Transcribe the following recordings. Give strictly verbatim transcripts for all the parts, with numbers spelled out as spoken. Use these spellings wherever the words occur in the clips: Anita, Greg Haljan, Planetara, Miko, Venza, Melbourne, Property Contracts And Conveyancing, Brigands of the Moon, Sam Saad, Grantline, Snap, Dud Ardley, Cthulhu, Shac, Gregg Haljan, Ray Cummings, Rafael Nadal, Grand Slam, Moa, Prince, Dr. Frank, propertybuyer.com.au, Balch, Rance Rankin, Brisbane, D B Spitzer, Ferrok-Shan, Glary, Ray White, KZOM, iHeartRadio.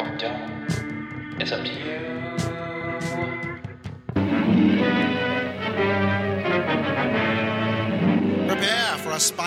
Or don't. It's up to you. Prepare for a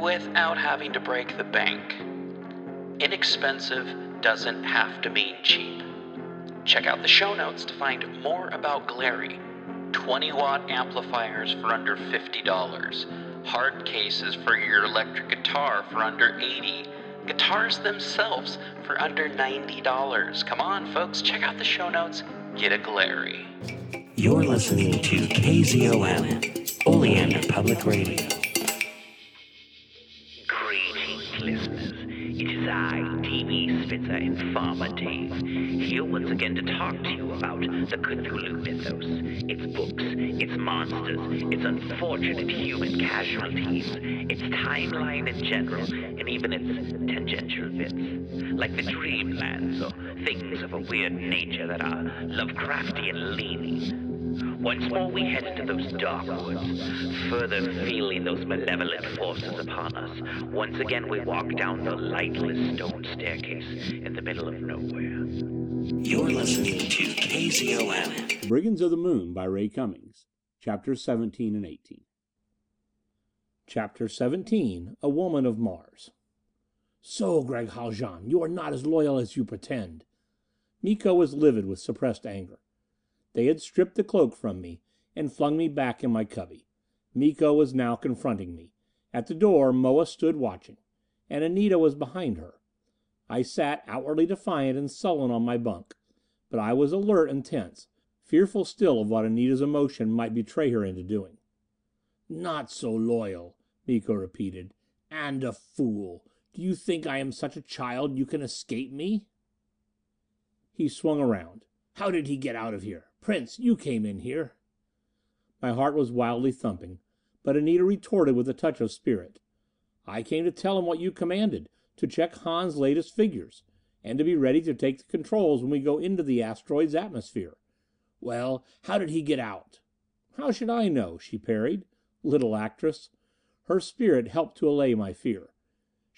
without having to break the bank. Inexpensive doesn't have to mean cheap. Check out the show notes to find more about Glary. twenty watt amplifiers for under fifty dollars. Hard cases for your electric guitar for under eighty dollars. Guitars themselves for under ninety dollars. Come on, folks, check out the show notes. Get a Glary. You're listening to K Z O M, Oleander Public Radio. Listeners, it is I, D B. Spitzer, Informer Dave, here once again to talk to you about the Cthulhu mythos, its books, its monsters, its unfortunate human casualties, its timeline in general, and even its tangential bits, like the dreamlands or things of a weird nature that are Lovecraftian leaning. Once more we head into those dark woods, further feeling those malevolent forces upon us. Once again we walk down the lightless stone staircase in the middle of nowhere. You're listening to K Z O M. Brigands of the Moon by Ray Cummings, Chapters seventeen and eighteen. Chapter seventeen, A Woman of Mars. So, Greg Haljan, you are not as loyal as you pretend. Miko was livid with suppressed anger. They had stripped the cloak from me and flung me back in my cubby. Miko was now confronting me. At the door, Moa stood watching, and Anita was behind her. I sat outwardly defiant and sullen on my bunk, but I was alert and tense, fearful still of what Anita's emotion might betray her into doing. "Not so loyal," Miko repeated, "and a fool. Do you think I am such a child you can escape me?" He swung around. "How did he get out of here? Prince, you came in here." My heart was wildly thumping, but Anita retorted with a touch of spirit. "I came to tell him what you commanded, to check Hahn's latest figures, and to be ready to take the controls when we go into the asteroid's atmosphere." "Well, how did he get out?" "How should I know?" she parried. Little actress. Her spirit helped to allay my fear.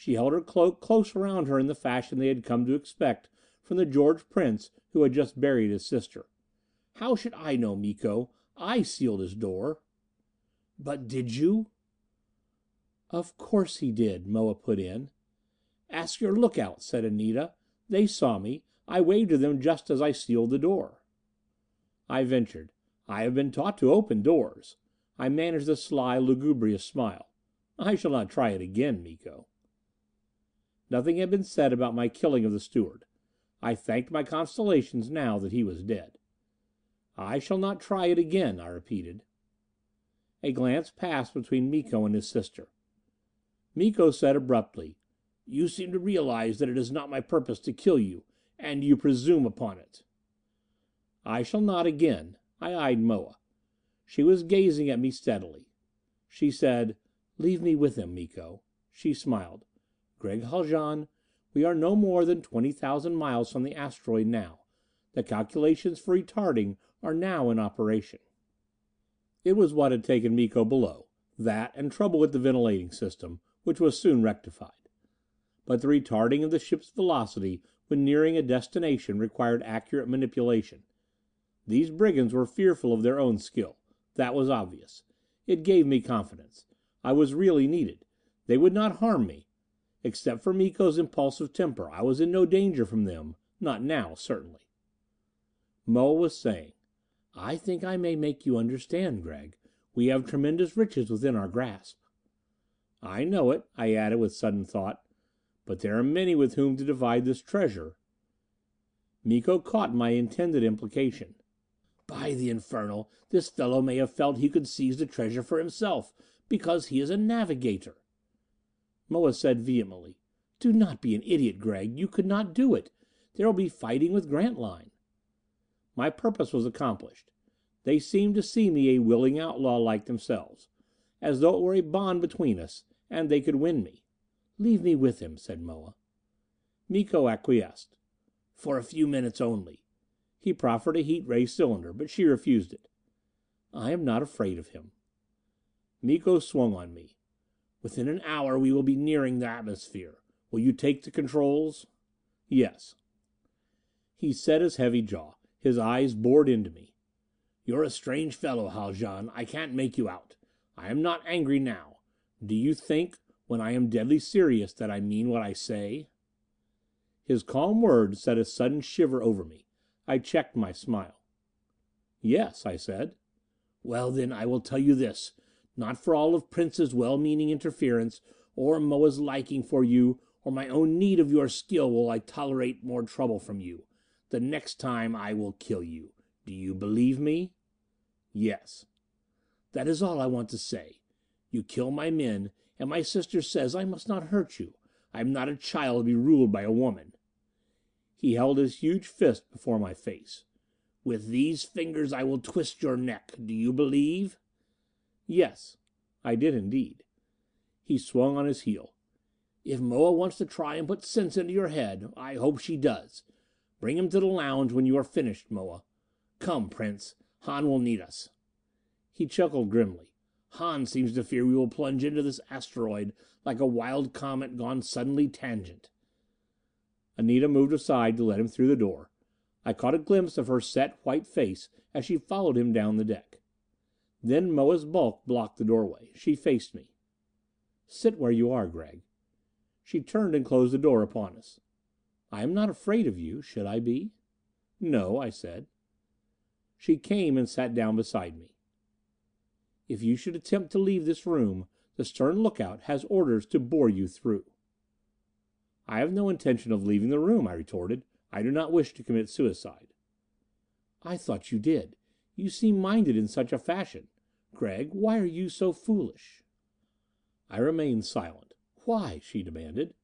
She held her cloak close around her in the fashion they had come to expect from the George Prince who had just buried his sister. "How should I know, Miko? I sealed his door." "But did you?" "Of course he did," Moa put in. "Ask your lookout," said Anita. "They saw me. I waved to them just as I sealed the door." I ventured, "I have been taught to open doors." I managed a sly, lugubrious smile. "I shall not try it again, Miko." Nothing had been said about my killing of the steward. I thanked my constellations now that he was dead. "I shall not try it again," I repeated. A glance passed between Miko and his sister. Miko said abruptly, "You seem to realize that it is not my purpose to kill you, and you presume upon it." "I shall not again." I eyed Moa. She was gazing at me steadily. She said, "Leave me with him, Miko." She smiled. "Greg Haljan, we are no more than twenty thousand miles from the asteroid now. The calculations for retarding are now in operation." It was what had taken Miko below, that and trouble with the ventilating system, which was soon rectified. But the retarding of the ship's velocity when nearing a destination required accurate manipulation. These brigands were fearful of their own skill. That was obvious. It gave me confidence. I was really needed. They would not harm me. Except for Miko's impulsive temper, I was in no danger from them. Not now, certainly. Moa was saying, "I think I may make you understand, Gregg. We have tremendous riches within our grasp." "I know it," I added with sudden thought, "but there are many with whom to divide this treasure." Miko caught my intended implication. "By the infernal, this fellow may have felt he could seize the treasure for himself, because he is a navigator." Moa said vehemently, "Do not be an idiot, Gregg. You could not do it. There will be fighting with Grantline." My purpose was accomplished. They seemed to see me a willing outlaw like themselves, as though it were a bond between us, and they could win me. "Leave me with him," said Moa. Miko acquiesced. "For a few minutes only." He proffered a heat ray cylinder, but she refused it. "I am not afraid of him." Miko swung on me. "Within an hour we will be nearing the atmosphere. Will you take the controls?" "Yes." He set his heavy jaw. His eyes bored into me. "You're a strange fellow, Haljan. I can't make you out. I am not angry now. Do you think, when I am deadly serious, that I mean what I say?" His calm words set a sudden shiver over me. I checked my smile. "Yes," I said. "Well, then, I will tell you this. Not for all of Prince's well-meaning interference, or Moa's liking for you, or my own need of your skill will I tolerate more trouble from you. The next time I will kill you. Do you believe me?" "Yes." "That is all I want to say. You kill my men, and my sister says I must not hurt you. I am not a child to be ruled by a woman." He held his huge fist before my face. "With these fingers I will twist your neck. Do you believe?" "Yes." I did indeed. He swung on his heel. "If Moa wants to try and put sense into your head, I hope she does. Bring him to the lounge when you are finished, Moa. Come, Prince. Han will need us." He chuckled grimly. "Han seems to fear we will plunge into this asteroid like a wild comet gone suddenly tangent." Anita moved aside to let him through the door. I caught a glimpse of her set white face as she followed him down the deck. Then Moa's bulk blocked the doorway. She faced me. "Sit where you are, Gregg." She turned and closed the door upon us. "I am not afraid of you. Should I be?" "No," I said. She came and sat down beside me. "If you should attempt to leave this room, the stern lookout has orders to bore you through." "I have no intention of leaving the room," I retorted. "I do not wish to commit suicide." "I thought you did. You seem minded in such a fashion. Gregg, why are you so foolish?" I remained silent. "Why?" she demanded.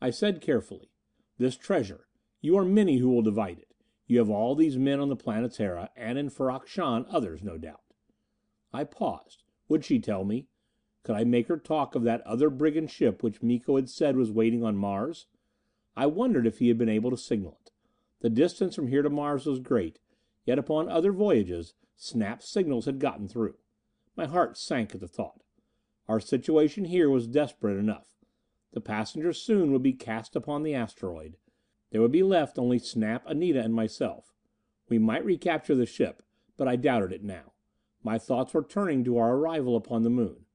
I said carefully, "This treasure. You are many who will divide it. You have all these men on the Planetara, and in Ferrok-Shan others, no doubt." I paused. Would she tell me? Could I make her talk of that other brigand ship which Miko had said was waiting on Mars? I wondered if he had been able to signal it. The distance from here to Mars was great, yet upon other voyages, Snap signals had gotten through. My heart sank at the thought. Our situation here was desperate enough. The passengers soon would be cast upon the asteroid. There would be left only Snap, Anita, and myself. We might recapture the ship, but I doubted it now. My thoughts were turning to our arrival upon the moon.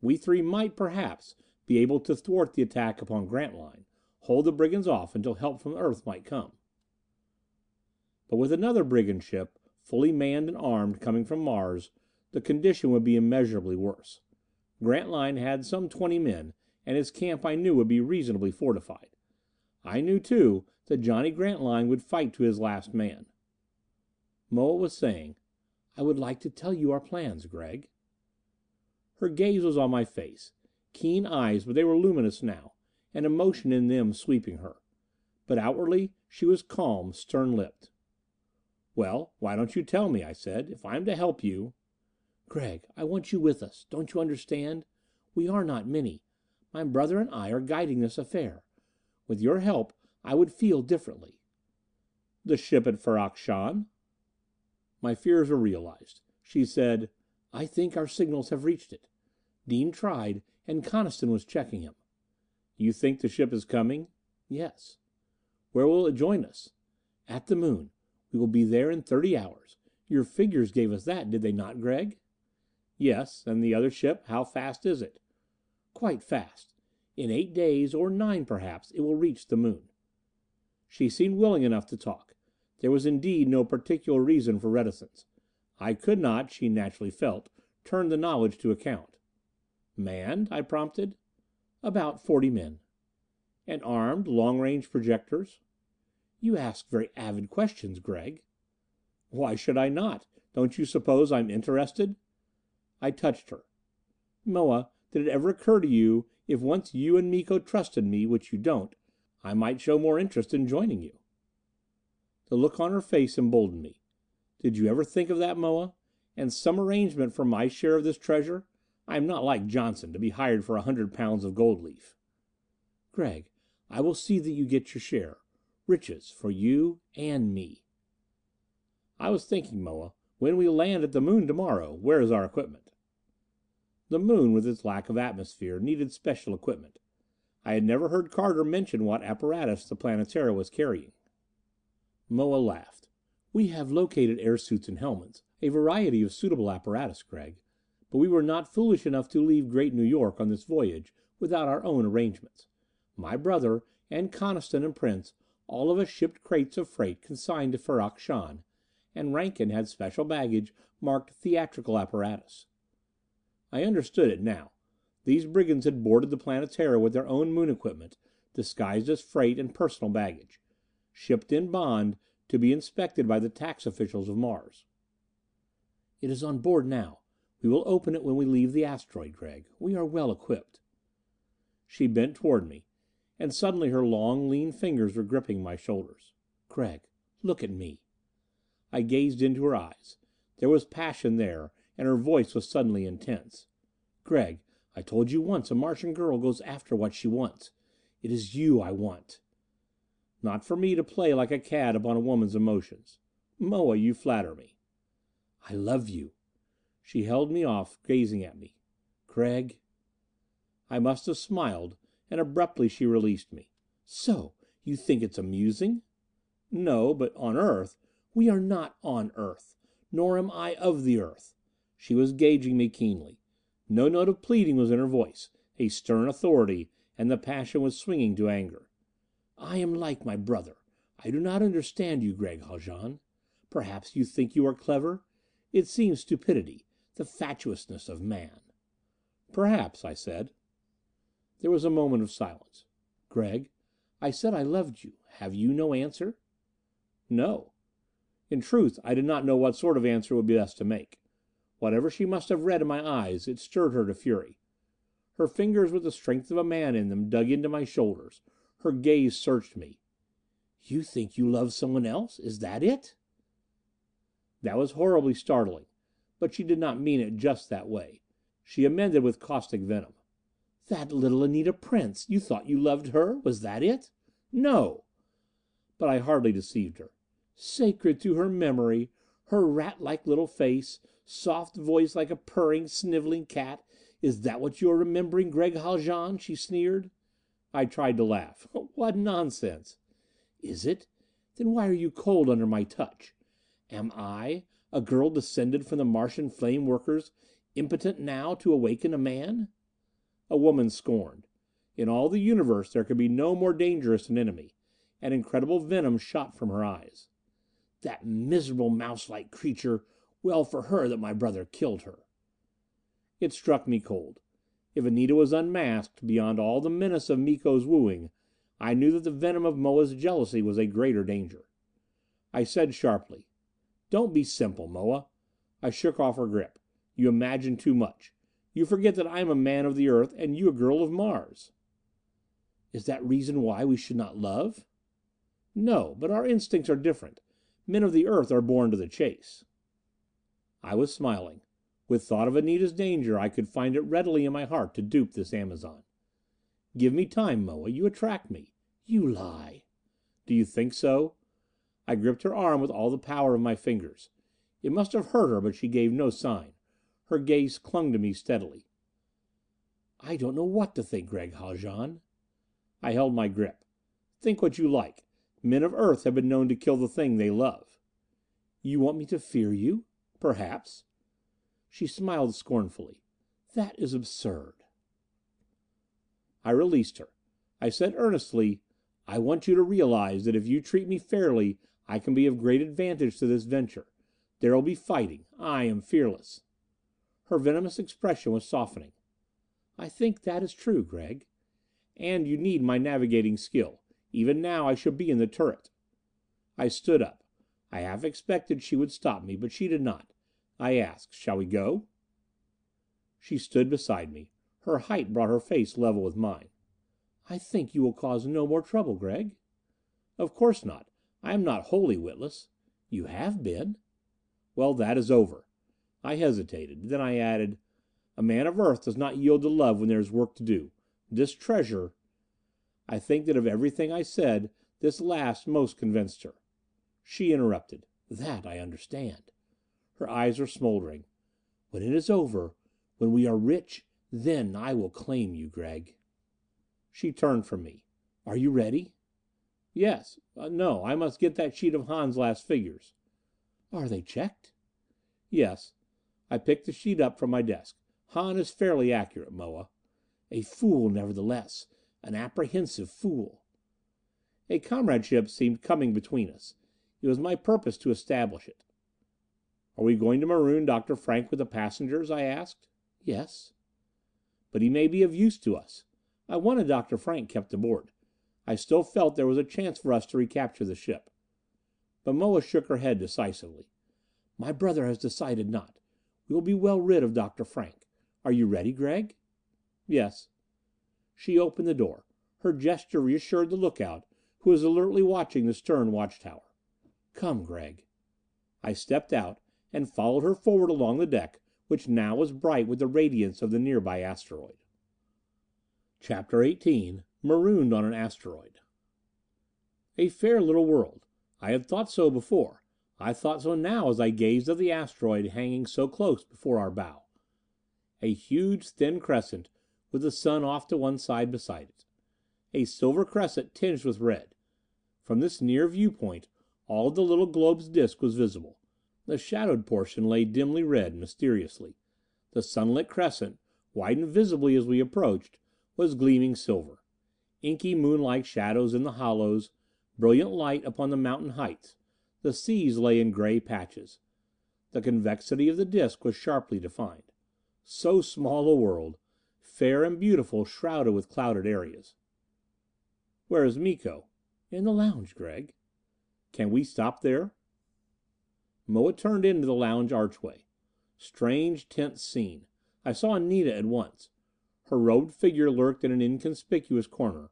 We three might, perhaps, be able to thwart the attack upon Grantline, hold the brigands off until help from Earth might come. But with another brigand ship, fully manned and armed, coming from Mars, the condition would be immeasurably worse. Grantline had some twenty men, and his camp I knew would be reasonably fortified. I knew, too, that Johnny Grantline would fight to his last man. Moa was saying, "I would like to tell you our plans, Greg." Her gaze was on my face. Keen eyes, but they were luminous now, and emotion in them sweeping her. But outwardly, she was calm, stern-lipped. "Well, why don't you tell me?" I said. "If I'm to help you—" "Greg, I want you with us. Don't you understand? We are not many. My brother and I are guiding this affair. With your help, I would feel differently." "The ship at Ferrok-Shan?" My fears were realized. She said, "I think our signals have reached it. Dean tried, and Coniston was checking him." "You think the ship is coming?" "Yes." "Where will it join us?" "At the moon. We will be there in thirty hours. Your figures gave us that, did they not, Greg?" "Yes. And the other ship, how fast is it?" "Quite fast. In eight days, or nine perhaps, it will reach the moon." She seemed willing enough to talk. There was indeed no particular reason for reticence. I could not, she naturally felt, turn the knowledge to account. "Manned?" I prompted. "About forty men." "And armed? Long-range projectors?" "You ask very avid questions, Greg." "Why should I not? Don't you suppose I'm interested?" I touched her. "Moa, did it ever occur to you, if once you and Miko trusted me, which you don't, I might show more interest in joining you?" The look on her face emboldened me. "Did you ever think of that, Moa? And some arrangement for my share of this treasure? I am not like Johnson, to be hired for a hundred pounds of gold leaf." "Gregg, I will see that you get your share. Riches for you and me." "I was thinking, Moa, when we land at the moon tomorrow, where is our equipment?" The moon, with its lack of atmosphere, needed special equipment. I had never heard Carter mention what apparatus the Planetara was carrying. Moa laughed. "We have located air suits and helmets, a variety of suitable apparatus, Greg, but we were not foolish enough to leave Great New York on this voyage without our own arrangements. My brother, and Coniston and Prince, all of us shipped crates of freight consigned to Ferrok-Shan, and Rankin had special baggage marked theatrical apparatus." I understood it now. These brigands had boarded the Planetara with their own moon equipment, disguised as freight and personal baggage, shipped in bond to be inspected by the tax officials of Mars. "It is on board now. We will open it when we leave the asteroid, Greg. We are well equipped." She bent toward me, and suddenly her long, lean fingers were gripping my shoulders. "Greg, look at me." I gazed into her eyes. There was passion there, and her voice was suddenly intense. "Greg, I told you once a Martian girl goes after what she wants. It is you I want." Not for me to play like a cad upon a woman's emotions. "Moa, you flatter me." "I love you." She held me off, gazing at me. "Greg." I must have smiled, and abruptly she released me. "So, you think it's amusing?" "No, but on Earth—" "We are not on Earth, nor am I of the Earth." She was gauging me keenly. No note of pleading was in her voice, a stern authority, and the passion was swinging to anger. "I am like my brother. I do not understand you, Greg Haljan. Perhaps you think you are clever? It seems stupidity, the fatuousness of man." "Perhaps," I said. There was a moment of silence. "Greg, I said I loved you. Have you no answer?" "No." In truth, I did not know what sort of answer it would be best to make. Whatever she must have read in my eyes, it stirred her to fury. Her fingers, with the strength of a man in them, dug into my shoulders. Her gaze searched me. "You think you love someone else? Is that it?" That was horribly startling, but she did not mean it just that way. She amended with caustic venom. "That little Anita Prince, you thought you loved her? Was that it?" "No." But I hardly deceived her. "Sacred to her memory, her rat-like little face, soft voice like a purring, sniveling cat. Is that what you are remembering, Greg Haljan?" she sneered. I tried to laugh. "What nonsense!" "Is it? Then why are you cold under my touch? Am I, a girl descended from the Martian flame workers, impotent now to awaken a man?" A woman scorned. In all the universe there could be no more dangerous an enemy. An incredible venom shot from her eyes. "That miserable mouse-like creature, well for her that my brother killed her." It struck me cold. If Anita was unmasked, beyond all the menace of Miko's wooing, I knew that the venom of Moa's jealousy was a greater danger. I said sharply, "Don't be simple, Moa." I shook off her grip. "You imagine too much. You forget that I am a man of the Earth and you a girl of Mars." "Is that reason why we should not love?" "No, but our instincts are different. Men of the Earth are born to the chase." I was smiling. With thought of Anita's danger, I could find it readily in my heart to dupe this Amazon. "Give me time, Moa. You attract me." "You lie." "Do you think so?" I gripped her arm with all the power of my fingers. It must have hurt her, but she gave no sign. Her gaze clung to me steadily. "I don't know what to think, Gregg Haljan." I held my grip. "Think what you like. Men of Earth have been known to kill the thing they love." "You want me to fear you?" "Perhaps." She smiled scornfully. "That is absurd." I released her. I said earnestly, "I want you to realize that if you treat me fairly, I can be of great advantage to this venture. There will be fighting. I am fearless." Her venomous expression was softening. "I think that is true, Gregg. And you need my navigating skill. Even now I should be in the turret." I stood up. I half expected she would stop me, but she did not. I asked, "Shall we go?" She stood beside me. Her height brought her face level with mine. "I think you will cause no more trouble, Gregg." "Of course not. I am not wholly witless." "You have been." "Well, that is over." I hesitated. Then I added, "A man of Earth does not yield to love when there is work to do. This treasure—" I think that of everything I said, this last most convinced her. She interrupted. "That I understand." Her eyes were smoldering. "When it is over, when we are rich, then I will claim you, Gregg." She turned from me. "Are you ready?" "Yes. Uh, no, I must get that sheet of Hahn's last figures." "Are they checked?" "Yes." I picked the sheet up from my desk. "Hahn is fairly accurate, Moa." "A fool, nevertheless. An apprehensive fool." A comradeship seemed coming between us. It was my purpose to establish it. "Are we going to maroon Doctor Frank with the passengers?" I asked. "Yes." "But he may be of use to us." I wanted Doctor Frank kept aboard. I still felt there was a chance for us to recapture the ship. But Moa shook her head decisively. "My brother has decided not. We will be well rid of Doctor Frank. Are you ready, Gregg?" "Yes." She opened the door. Her gesture reassured the lookout, who was alertly watching the stern watchtower. "Come, Gregg." I stepped out and followed her forward along the deck, which now was bright with the radiance of the nearby asteroid. Chapter eighteen: Marooned on an Asteroid. A fair little world. I had thought so before. I thought so now as I gazed at the asteroid hanging so close before our bow. A huge, thin crescent, with the sun off to one side beside it. A silver crescent tinged with red. From this near viewpoint, all of the little globe's disk was visible. The shadowed portion lay dimly red, mysteriously. The sunlit crescent, widened visibly as we approached, was gleaming silver. Inky moonlike shadows in the hollows, brilliant light upon the mountain heights. The seas lay in gray patches. The convexity of the disk was sharply defined. So small a world, fair and beautiful, shrouded with clouded areas. "Where is Miko?" "In the lounge, Gregg." "Can we stop there?" Moa turned into the lounge archway. Strange, tense scene. I saw Anita at once. Her robed figure lurked in an inconspicuous corner.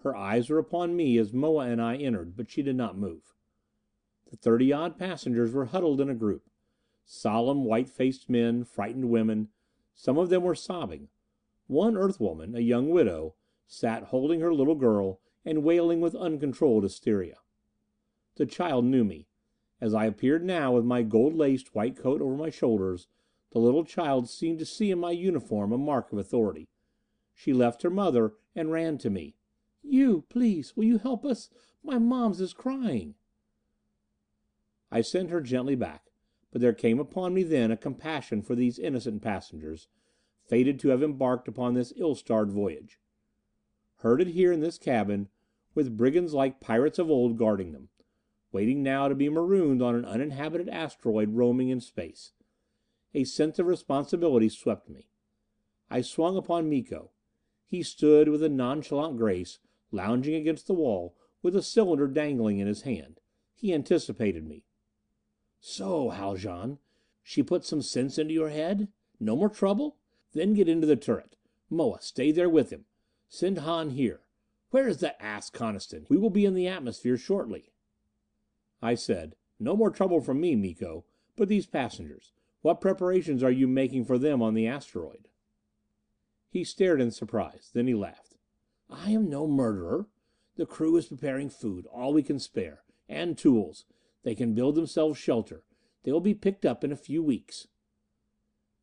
Her eyes were upon me as Moa and I entered, but she did not move. The thirty-odd passengers were huddled in a group. Solemn, white-faced men, frightened women. Some of them were sobbing. One Earth woman, a young widow, sat holding her little girl and wailing with uncontrolled hysteria. The child knew me. As I appeared now with my gold-laced white coat over my shoulders, the little child seemed to see in my uniform a mark of authority. She left her mother and ran to me. You, please, will you help us? My Moms is crying." I sent her gently back, but there came upon me then a compassion for these innocent passengers, fated to have embarked upon this ill-starred voyage. Herded here in this cabin, with brigands like pirates of old guarding them, waiting now to be marooned on an uninhabited asteroid roaming in space. A sense of responsibility swept me. I swung upon Miko. He stood with a nonchalant grace, lounging against the wall, with a cylinder dangling in his hand. He anticipated me. "So, Haljan, she put some sense into your head? No more trouble? Then get into the turret. Moa, stay there with him. Send Han here. Where is that ass Coniston? We will be in the atmosphere shortly." I said, "No more trouble from me, Miko. But these passengers, what preparations are you making for them on the asteroid?" He stared in surprise. Then he laughed. "I am no murderer. The crew is preparing food, all we can spare, and tools. They can build themselves shelter. They will be picked up in a few weeks."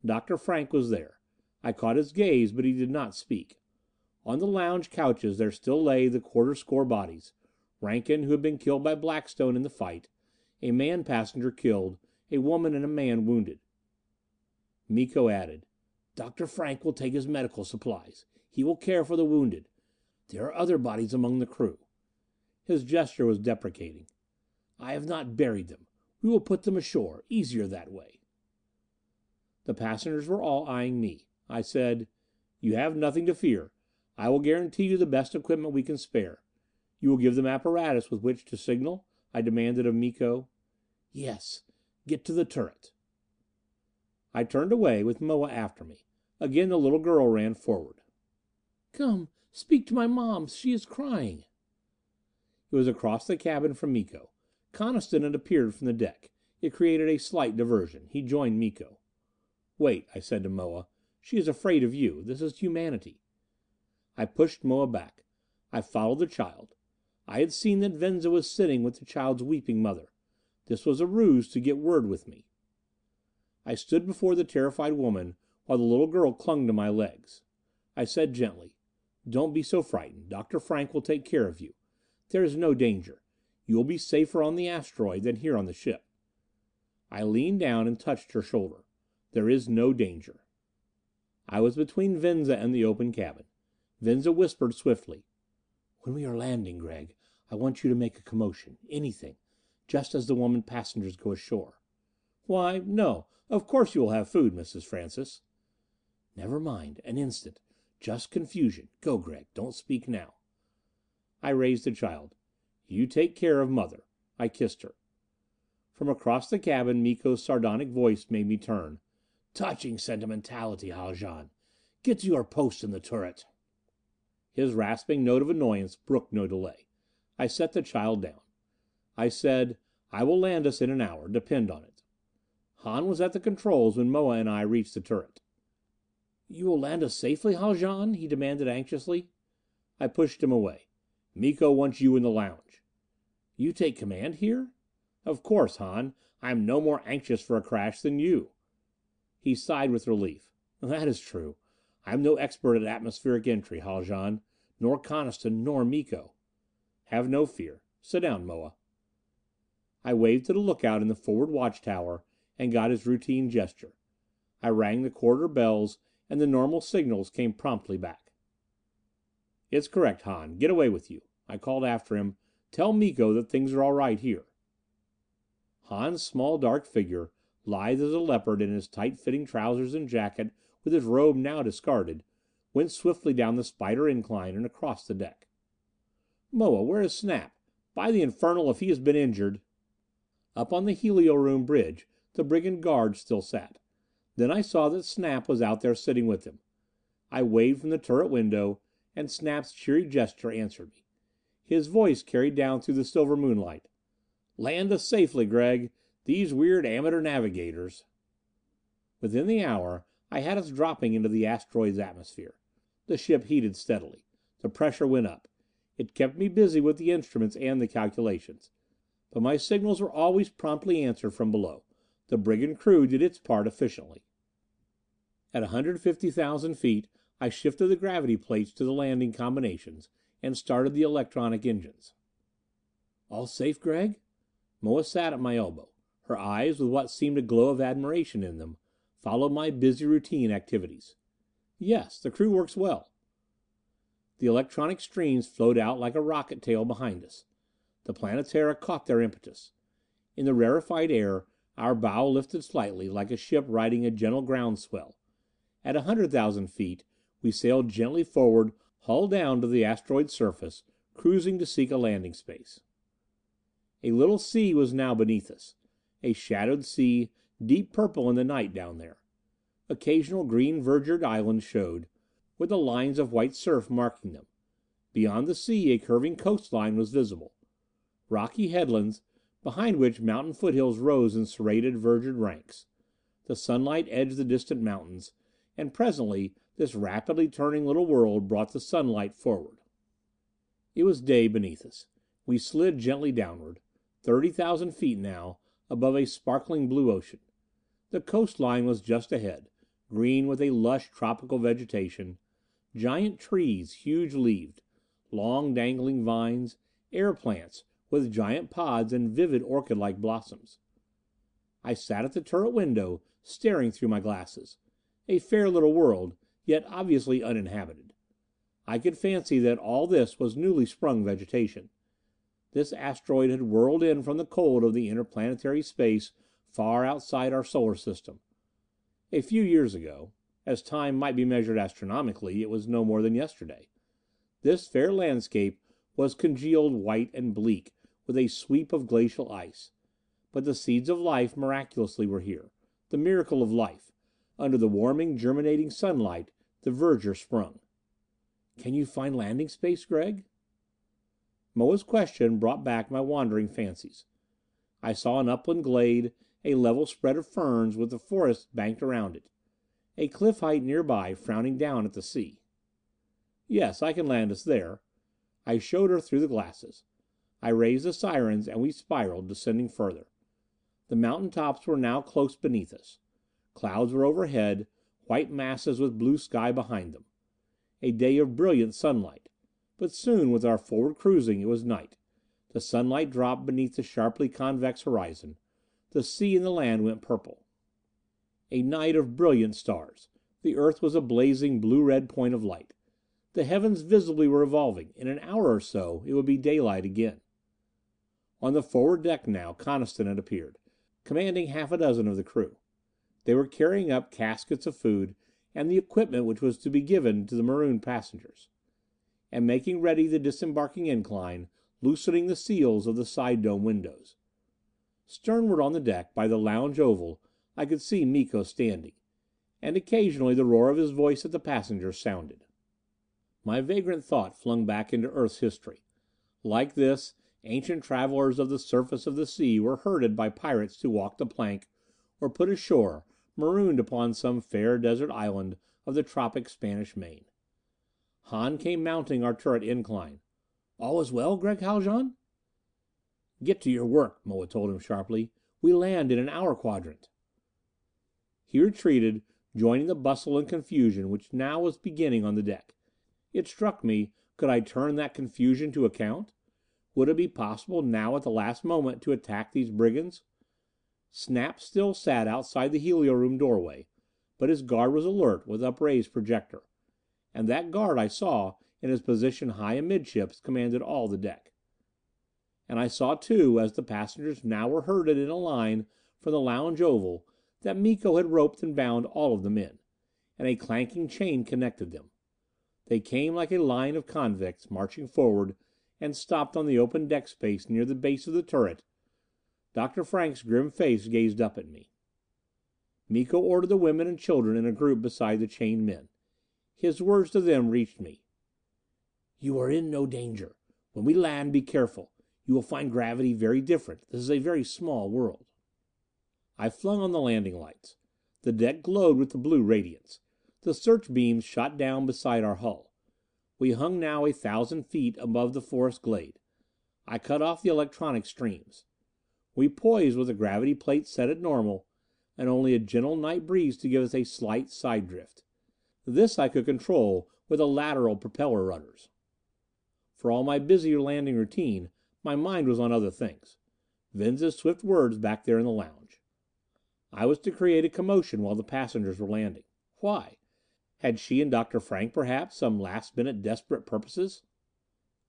Doctor Frank was there. I caught his gaze, but he did not speak. On the lounge couches there still lay the quarter-score bodies. Rankin, who had been killed by Blackstone in the fight, a man-passenger killed, a woman and a man wounded. Miko added, "Doctor Frank will take his medical supplies. He will care for the wounded. There are other bodies among the crew." His gesture was deprecating. "I have not buried them. We will put them ashore. Easier that way." The passengers were all eyeing me. I said, "You have nothing to fear. I will guarantee you the best equipment we can spare. You will give them apparatus with which to signal?" I demanded of Miko. "Yes. Get to the turret." I turned away, with Moa after me. Again the little girl ran forward. "Come, speak to my Mom. She is crying." It was across the cabin from Miko. Coniston had appeared from the deck. It created a slight diversion. He joined Miko. "Wait," I said to Moa. "She is afraid of you. This is humanity." I pushed Moa back. I followed the child. I had seen that Venza was sitting with the child's weeping mother. This was a ruse to get word with me. I stood before the terrified woman while the little girl clung to my legs. I said gently, "Don't be so frightened. Doctor Frank will take care of you. There is no danger. You will be safer on the asteroid than here on the ship." I leaned down and touched her shoulder. "There is no danger." I was between Venza and the open cabin. Venza whispered swiftly, "When we are landing, Gregg, I want you to make a commotion, anything, just as the woman passengers go ashore." "Why, no, of course you will have food, Missus Francis." "Never mind, an instant, just confusion. Go, Gregg, don't speak now." I raised the child. "You take care of Mother." I kissed her. From across the cabin, Miko's sardonic voice made me turn. "Touching sentimentality, Haljan. Get to your post in the turret." His rasping note of annoyance brooked no delay. I set the child down. I said, "I will land us in an hour, depend on it." Han was at the controls when Moa and I reached the turret. "You will land us safely, Haljan?" he demanded anxiously. I pushed him away. "Miko wants you in the lounge." "You take command here?" "Of course, Han. I am no more anxious for a crash than you." He sighed with relief. "That is true. I am no expert at atmospheric entry, Haljan, nor Coniston, nor Miko." "Have no fear. Sit down, Moa." I waved to the lookout in the forward watchtower and got his routine gesture. I rang the corridor bells, and the normal signals came promptly back. "It's correct, Han. Get away with you," I called after him. "Tell Miko that things are all right here." Han's small dark figure, lithe as a leopard in his tight-fitting trousers and jacket, with his robe now discarded, went swiftly down the spider incline and across the deck. "Moa, where is Snap? By the infernal, if he has been injured!" Up on the helio room bridge, the brigand guard still sat. Then I saw that Snap was out there sitting with him. I waved from the turret window, and Snap's cheery gesture answered me. His voice carried down through the silver moonlight. "Land us safely, Gregg. These weird amateur navigators." Within the hour, I had us dropping into the asteroid's atmosphere. The ship heated steadily. The pressure went up. It kept me busy with the instruments and the calculations. But my signals were always promptly answered from below. The brigand crew did its part efficiently. At one hundred fifty thousand feet, I shifted the gravity plates to the landing combinations, and started the electronic engines. "All safe, Gregg?" Moa sat at my elbow. Her eyes, with what seemed a glow of admiration in them, followed my busy routine activities. "Yes, the crew works well." The electronic streams flowed out like a rocket tail behind us. The Planetara caught their impetus. In the rarefied air, our bow lifted slightly, like a ship riding a gentle ground swell. At a hundred thousand feet, we sailed gently forward, hull down to the asteroid's surface, cruising to seek a landing space. A little sea was now beneath us, a shadowed sea, deep purple in the night down there. Occasional green verdured islands showed, with the lines of white surf marking them. Beyond the sea, a curving coastline was visible. Rocky headlands, behind which mountain foothills rose in serrated, verdured ranks. The sunlight edged the distant mountains, and presently this rapidly turning little world brought the sunlight forward. It was day beneath us. We slid gently downward, thirty thousand feet now, above a sparkling blue ocean. The coastline was just ahead, green with a lush tropical vegetation, giant trees, huge-leaved, long dangling vines, air plants with giant pods and vivid orchid-like blossoms. I sat at the turret window, staring through my glasses. A fair little world, yet obviously uninhabited. I could fancy that all this was newly sprung vegetation. This asteroid had whirled in from the cold of the interplanetary space far outside our solar system. A few years ago, as time might be measured astronomically, it was no more than yesterday. This fair landscape was congealed white and bleak, with a sweep of glacial ice. But the seeds of life miraculously were here, the miracle of life. Under the warming, germinating sunlight, the verdure sprung. "Can you find landing space, Gregg?" Moa's question brought back my wandering fancies. I saw an upland glade, a level spread of ferns with the forest banked around it, a cliff height nearby frowning down at the sea. "Yes, I can land us there." I showed her through the glasses. I raised the sirens, and we spiraled, descending further. The mountain tops were now close beneath us. Clouds were overhead, white masses with blue sky behind them. A day of brilliant sunlight. But soon, with our forward cruising, it was night. The sunlight dropped beneath the sharply convex horizon. The sea and the land went purple. A night of brilliant stars. The earth was a blazing blue-red point of light. The heavens visibly were evolving. In an hour or so, it would be daylight again. On the forward deck now, Coniston had appeared, commanding half a dozen of the crew. They were carrying up caskets of food and the equipment which was to be given to the marooned passengers, and making ready the disembarking incline, loosening the seals of the side dome windows. Sternward on the deck, by the lounge oval, I could see Miko standing, and occasionally the roar of his voice at the passengers sounded. My vagrant thought flung back into Earth's history. Like this, ancient travelers of the surface of the sea were herded by pirates to walk the plank, or put ashore, marooned upon some fair desert island of the tropic Spanish main. Han came mounting our turret incline. "All is well, Greg Haljan?" "Get to your work," Moa told him sharply. "We land in an hour quadrant." He retreated, joining the bustle and confusion which now was beginning on the deck. It struck me, could I turn that confusion to account? Would it be possible now at the last moment to attack these brigands? Snap still sat outside the helio room doorway, but his guard was alert with upraised projector. And that guard, I saw, in his position high amidships, commanded all the deck. And I saw, too, as the passengers now were herded in a line from the lounge oval, that Miko had roped and bound all of the men, and a clanking chain connected them. They came like a line of convicts, marching forward, and stopped on the open deck space near the base of the turret. Doctor Frank's grim face gazed up at me. Miko ordered the women and children in a group beside the chained men. His words to them reached me. "You are in no danger. When we land, be careful. You will find gravity very different. This is a very small world." I flung on the landing lights. The deck glowed with the blue radiance. The search beams shot down beside our hull. We hung now a thousand feet above the forest glade. I cut off the electronic streams. We poised with the gravity plate set at normal, and only a gentle night breeze to give us a slight side drift. This I could control with the lateral propeller rudders. For all my busy landing routine, my mind was on other things. Venza's swift words back there in the lounge. I was to create a commotion while the passengers were landing. Why? Had she and Doctor Frank perhaps some last-minute desperate purposes?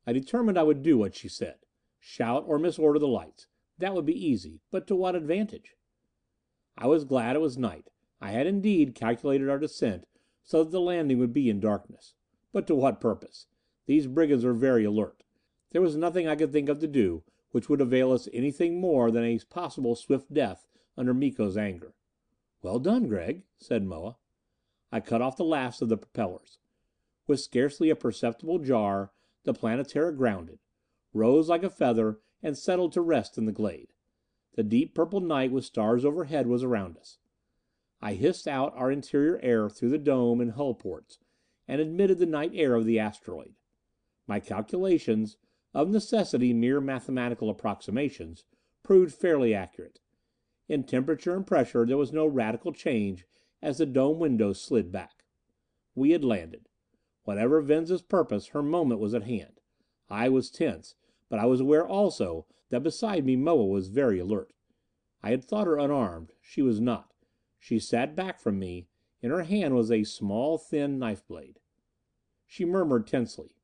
I determined I would do what she said. Shout or misorder the lights. That would be easy, but to what advantage? I was glad it was night. I had indeed calculated our descent so that the landing would be in darkness. But to what purpose? These brigands were very alert. There was nothing I could think of to do which would avail us anything more than a possible swift death under Miko's anger. "Well done, Gregg," said Moa. I cut off the last of the propellers. With scarcely a perceptible jar, the Planetara grounded, rose like a feather, and settled to rest in the glade. The deep purple night with stars overhead was around us. I hissed out our interior air through the dome and hull ports, and admitted the night air of the asteroid. My calculations, of necessity mere mathematical approximations, proved fairly accurate. In temperature and pressure there was no radical change as the dome windows slid back. We had landed. Whatever Venza's purpose, her moment was at hand. I was tense, but I was aware also that beside me Moa was very alert. I had thought her unarmed. She was not. She sat back from me. In her hand was a small, thin knife blade. She murmured tensely,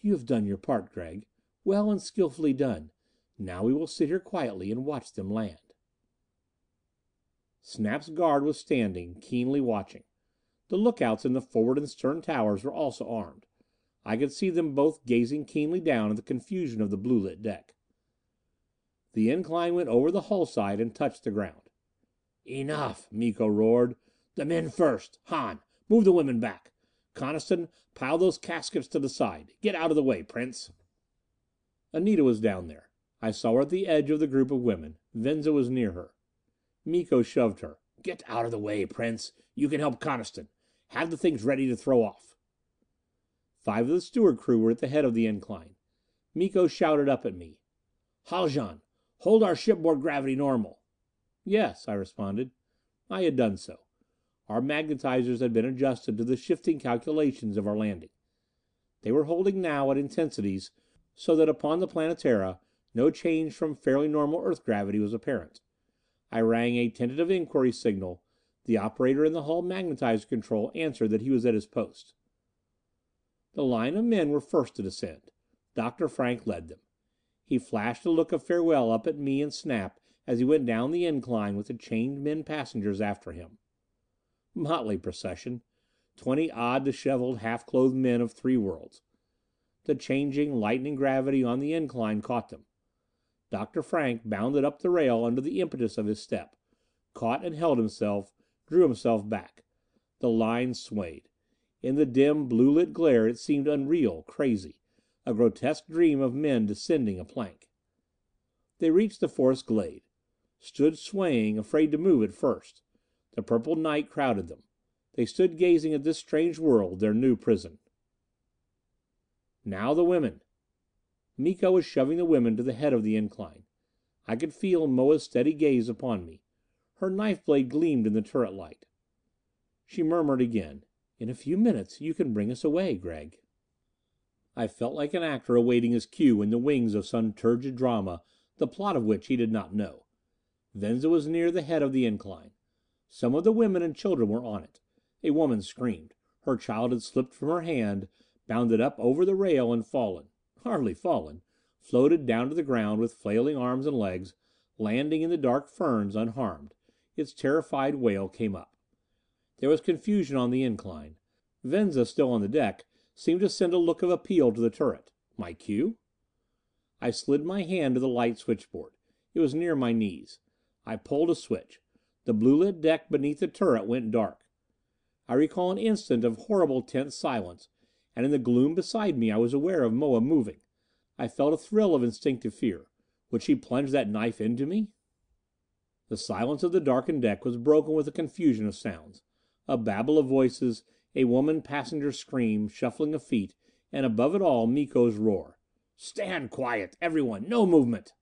"You have done your part, Gregg. Well and skillfully done. Now we will sit here quietly and watch them land." Snap's guard was standing, keenly watching. The lookouts in the forward and stern towers were also armed. I could see them both gazing keenly down at the confusion of the blue-lit deck. The incline went over the hull side and touched the ground. "Enough!" Miko roared. "The men first. Han, move the women back. Coniston, pile those caskets to the side. Get out of the way, Prince." Anita was down there. I saw her at the edge of the group of women. Venza was near her. Miko shoved her. "Get out of the way, Prince. You can help Coniston. Have the things ready to throw off." Five of the steward crew were at the head of the incline. Miko shouted up at me. "Haljan, hold our shipboard gravity normal." "Yes," I responded. I had done so. Our magnetizers had been adjusted to the shifting calculations of our landing. They were holding now at intensities so that upon the Planetara no change from fairly normal Earth gravity was apparent. I rang a tentative inquiry signal. The operator in the hull magnetizer control answered that he was at his post. The line of men were first to descend. Doctor Frank led them. He flashed a look of farewell up at me and Snap as he went down the incline with the chained men passengers after him. Motley procession. Twenty odd, disheveled, half-clothed men of three worlds. The changing, lightening gravity on the incline caught them. Doctor Frank bounded up the rail under the impetus of his step, caught and held himself, drew himself back. The line swayed. In the dim, blue-lit glare it seemed unreal, crazy, a grotesque dream of men descending a plank. They reached the forest glade, stood swaying, afraid to move at first. The purple night crowded them. They stood gazing at this strange world, their new prison. "Now the women." Miko was shoving the women to the head of the incline. I could feel Moa's steady gaze upon me. Her knife blade gleamed in the turret light. She murmured again, "In a few minutes you can bring us away, Gregg." I felt like an actor awaiting his cue in the wings of some turgid drama, the plot of which he did not know. Venza was near the head of the incline. Some of the women and children were on it. A woman screamed. Her child had slipped from her hand, bounded up over the rail and fallen. Hardly fallen. Floated down to the ground with flailing arms and legs, landing in the dark ferns unharmed. Its terrified wail came up. There was confusion on the incline. Venza, still on the deck, seemed to send a look of appeal to the turret. My cue? I slid my hand to the light switchboard. It was near my knees. I pulled a switch. The blue-lit deck beneath the turret went dark. I recall an instant of horrible tense silence, and in the gloom beside me I was aware of Moa moving. I felt a thrill of instinctive fear. Would she plunge that knife into me? The silence of the darkened deck was broken with a confusion of sounds. A babble of voices, a woman passenger's scream, shuffling of feet, and above it all Miko's roar. "Stand quiet, everyone! No movement!"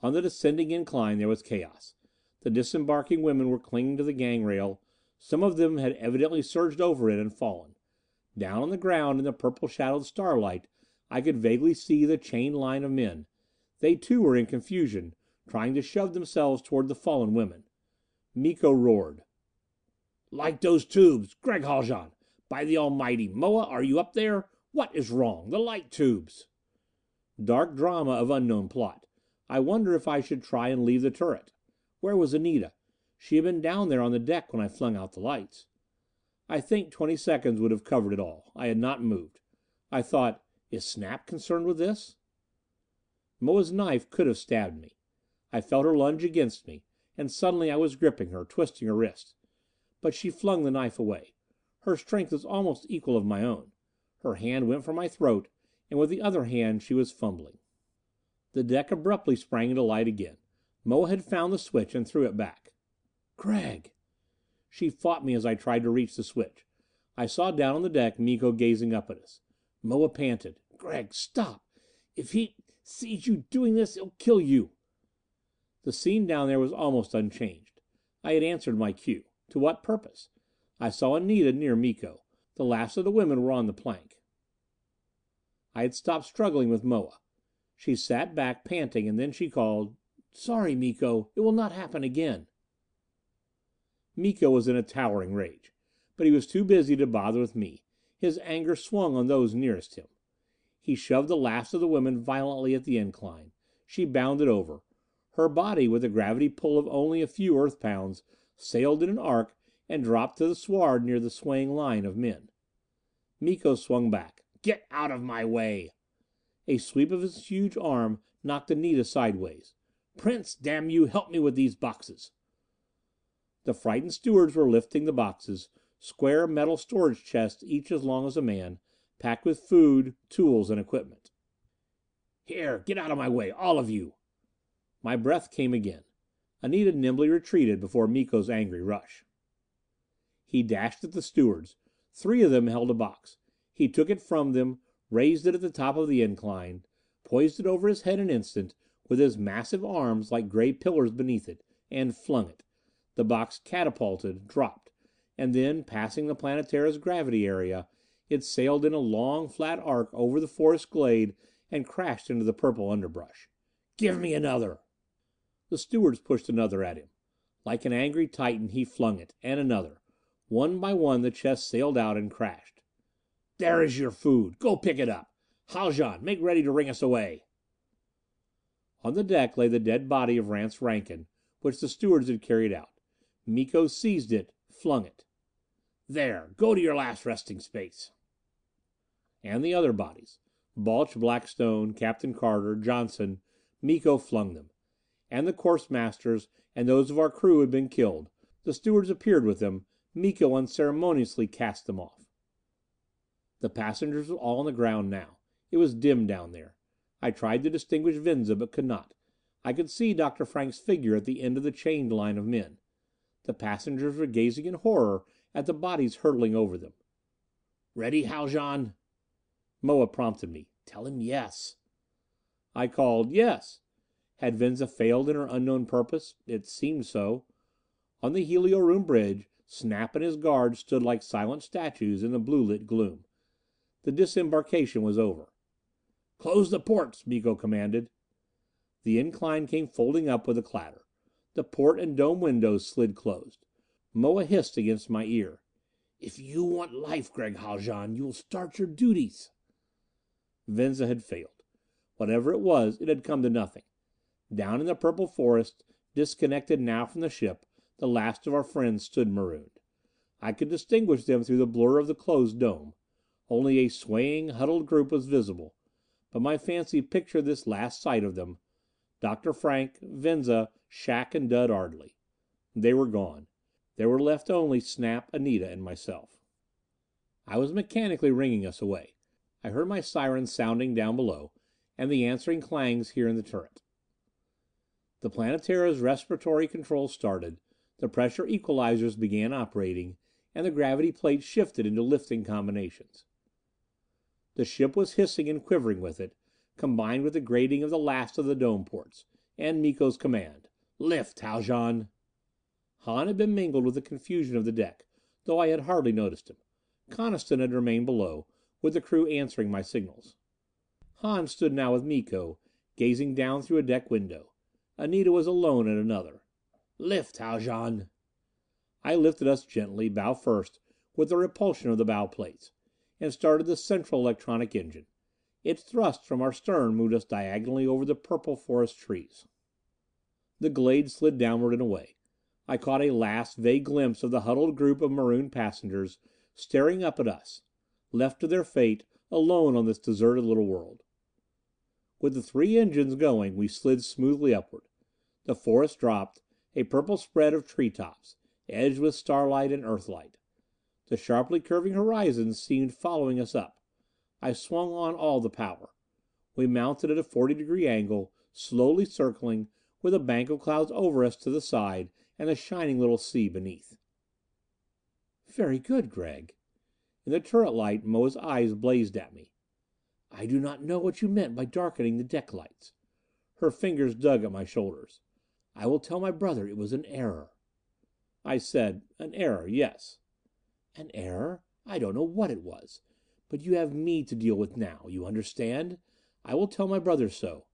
On the descending incline there was chaos. The disembarking women were clinging to the gang-rail. Some of them had evidently surged over it and fallen. Down on the ground in the purple-shadowed starlight I could vaguely see the chained line of men. They too were in confusion, trying to shove themselves toward the fallen women. Miko roared. "Like those tubes! Greg Haljan! By the almighty! Moa, are you up there? What is wrong? The light tubes!" Dark drama of unknown plot. I wonder if I should try and leave the turret. Where was Anita? She had been down there on the deck when I flung out the lights. I think twenty seconds would have covered it all. I had not moved. I thought, is Snap concerned with this? Moa's knife could have stabbed me. I felt her lunge against me, and suddenly I was gripping her, twisting her wrist. But she flung the knife away. Her strength was almost equal of my own. Her hand went for my throat, and with the other hand she was fumbling. The deck abruptly sprang into light again. Moa had found the switch and threw it back. "Gregg!" She fought me as I tried to reach the switch. I saw down on the deck Miko gazing up at us. Moa panted. "Gregg, stop! If he sees you doing this, he'll kill you!" The scene down there was almost unchanged. I had answered my cue. To what purpose? I saw Anita near Miko. The last of the women were on the plank. I had stopped struggling with Moa. She sat back, panting, and then she called, "Sorry, Miko. It will not happen again." Miko was in a towering rage, but he was too busy to bother with me. His anger swung on those nearest him. He shoved the last of the women violently at the incline. She bounded over. Her body, with a gravity pull of only a few earth pounds, sailed in an arc and dropped to the sward near the swaying line of men. Miko swung back. "Get out of my way!" A sweep of his huge arm knocked Anita sideways. "Prince, damn you, help me with these boxes!" The frightened stewards were lifting the boxes, square metal storage chests each as long as a man, packed with food, tools, and equipment. "Here, get out of my way, all of you!" My breath came again. Anita nimbly retreated before Miko's angry rush. He dashed at the stewards. Three of them held a box. He took it from them, raised it at the top of the incline, poised it over his head an instant, with his massive arms like gray pillars beneath it, and flung it. The box catapulted, dropped, and then, passing the Planetara's gravity area, it sailed in a long, flat arc over the forest glade and crashed into the purple underbrush. "Give me another!" The stewards pushed another at him. Like an angry titan, he flung it, and another. One by one the chest sailed out and crashed. "There is your food. Go pick it up. Haljan, make ready to ring us away." On the deck lay the dead body of Rance Rankin, which the stewards had carried out. Miko seized it, flung it. "There, go to your last resting space." And the other bodies. Balch, Blackstone, Captain Carter, Johnson. Miko flung them. And the course masters and those of our crew had been killed. The stewards appeared with them. Miko unceremoniously cast them off. The passengers were all on the ground now. It was dim down there. I tried to distinguish Venza, but could not. I could see Doctor Frank's figure at the end of the chained line of men. The passengers were gazing in horror at the bodies hurtling over them. "Ready, Haljan?" Moa prompted me. "Tell him yes." I called, "Yes." Had Venza failed in her unknown purpose? It seemed so. On the helio room bridge, Snap and his guards stood like silent statues in the blue-lit gloom. The disembarkation was over. "Close the ports," Miko commanded. The incline came folding up with a clatter. The port and dome windows slid closed. Moa hissed against my ear. "If you want life, Greg Haljan, you will start your duties." Venza had failed. Whatever it was, it had come to nothing. Down in the purple forest, disconnected now from the ship, the last of our friends stood marooned. I could distinguish them through the blur of the closed dome. Only a swaying, huddled group was visible. But my fancy pictured this last sight of them. Doctor Frank, Venza, Shac, and Dud Ardley. They were gone. There were left only Snap, Anita, and myself. I was mechanically ringing us away. I heard my sirens sounding down below, and the answering clangs here in the turret. The Planetara's respiratory control started, the pressure equalizers began operating, and the gravity plates shifted into lifting combinations. The ship was hissing and quivering with it, combined with the grating of the last of the dome ports, and Miko's command, "Lift, Haljan!" Han had been mingled with the confusion of the deck, though I had hardly noticed him. Coniston had remained below, with the crew answering my signals. Hahn stood now with Miko, gazing down through a deck window. Anita was alone at another. "Lift, Haljan." I lifted us gently, bow first, with the repulsion of the bow plates, and started the central electronic engine. Its thrust from our stern moved us diagonally over the purple forest trees. The glade slid downward and away. I caught a last vague glimpse of the huddled group of marooned passengers staring up at us, left to their fate, alone on this deserted little world. With the three engines going, we slid smoothly upward. The forest dropped, a purple spread of treetops, edged with starlight and earthlight. The sharply curving horizon seemed following us up. I swung on all the power. We mounted at a forty-degree angle, slowly circling, with a bank of clouds over us to the side and a shining little sea beneath. "Very good, Gregg." In the turret light, Moa's eyes blazed at me. "I do not know what you meant by darkening the deck lights." Her fingers dug at my shoulders. "I will tell my brother it was an error." I said, "An error, yes." "An error? I don't know what it was. But you have me to deal with now, you understand? I will tell my brother so.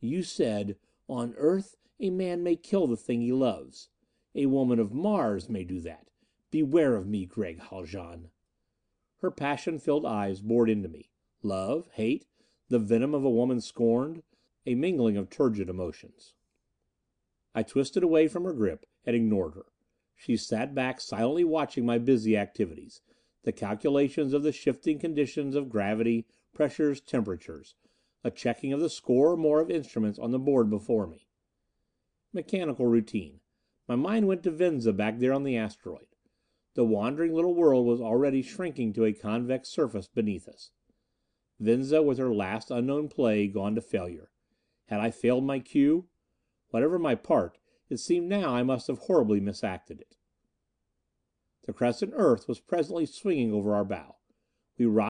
You said, 'On Earth a man may kill the thing he loves. A woman of Mars may do that. Beware of me, Gregg Haljan.'" Her passion-filled eyes bored into me. Love, hate, the venom of a woman scorned, a mingling of turgid emotions. I twisted away from her grip and ignored her. She sat back, silently watching my busy activities, the calculations of the shifting conditions of gravity, pressures, temperatures, a checking of the score or more of instruments on the board before me. Mechanical routine. My mind went to Venza back there on the asteroid. The wandering little world was already shrinking to a convex surface beneath us. Venza with her last unknown play gone to failure. Had I failed my cue? Whatever my part, it seemed now I must have horribly misacted it. The crescent Earth was presently swinging over our bow. We rocked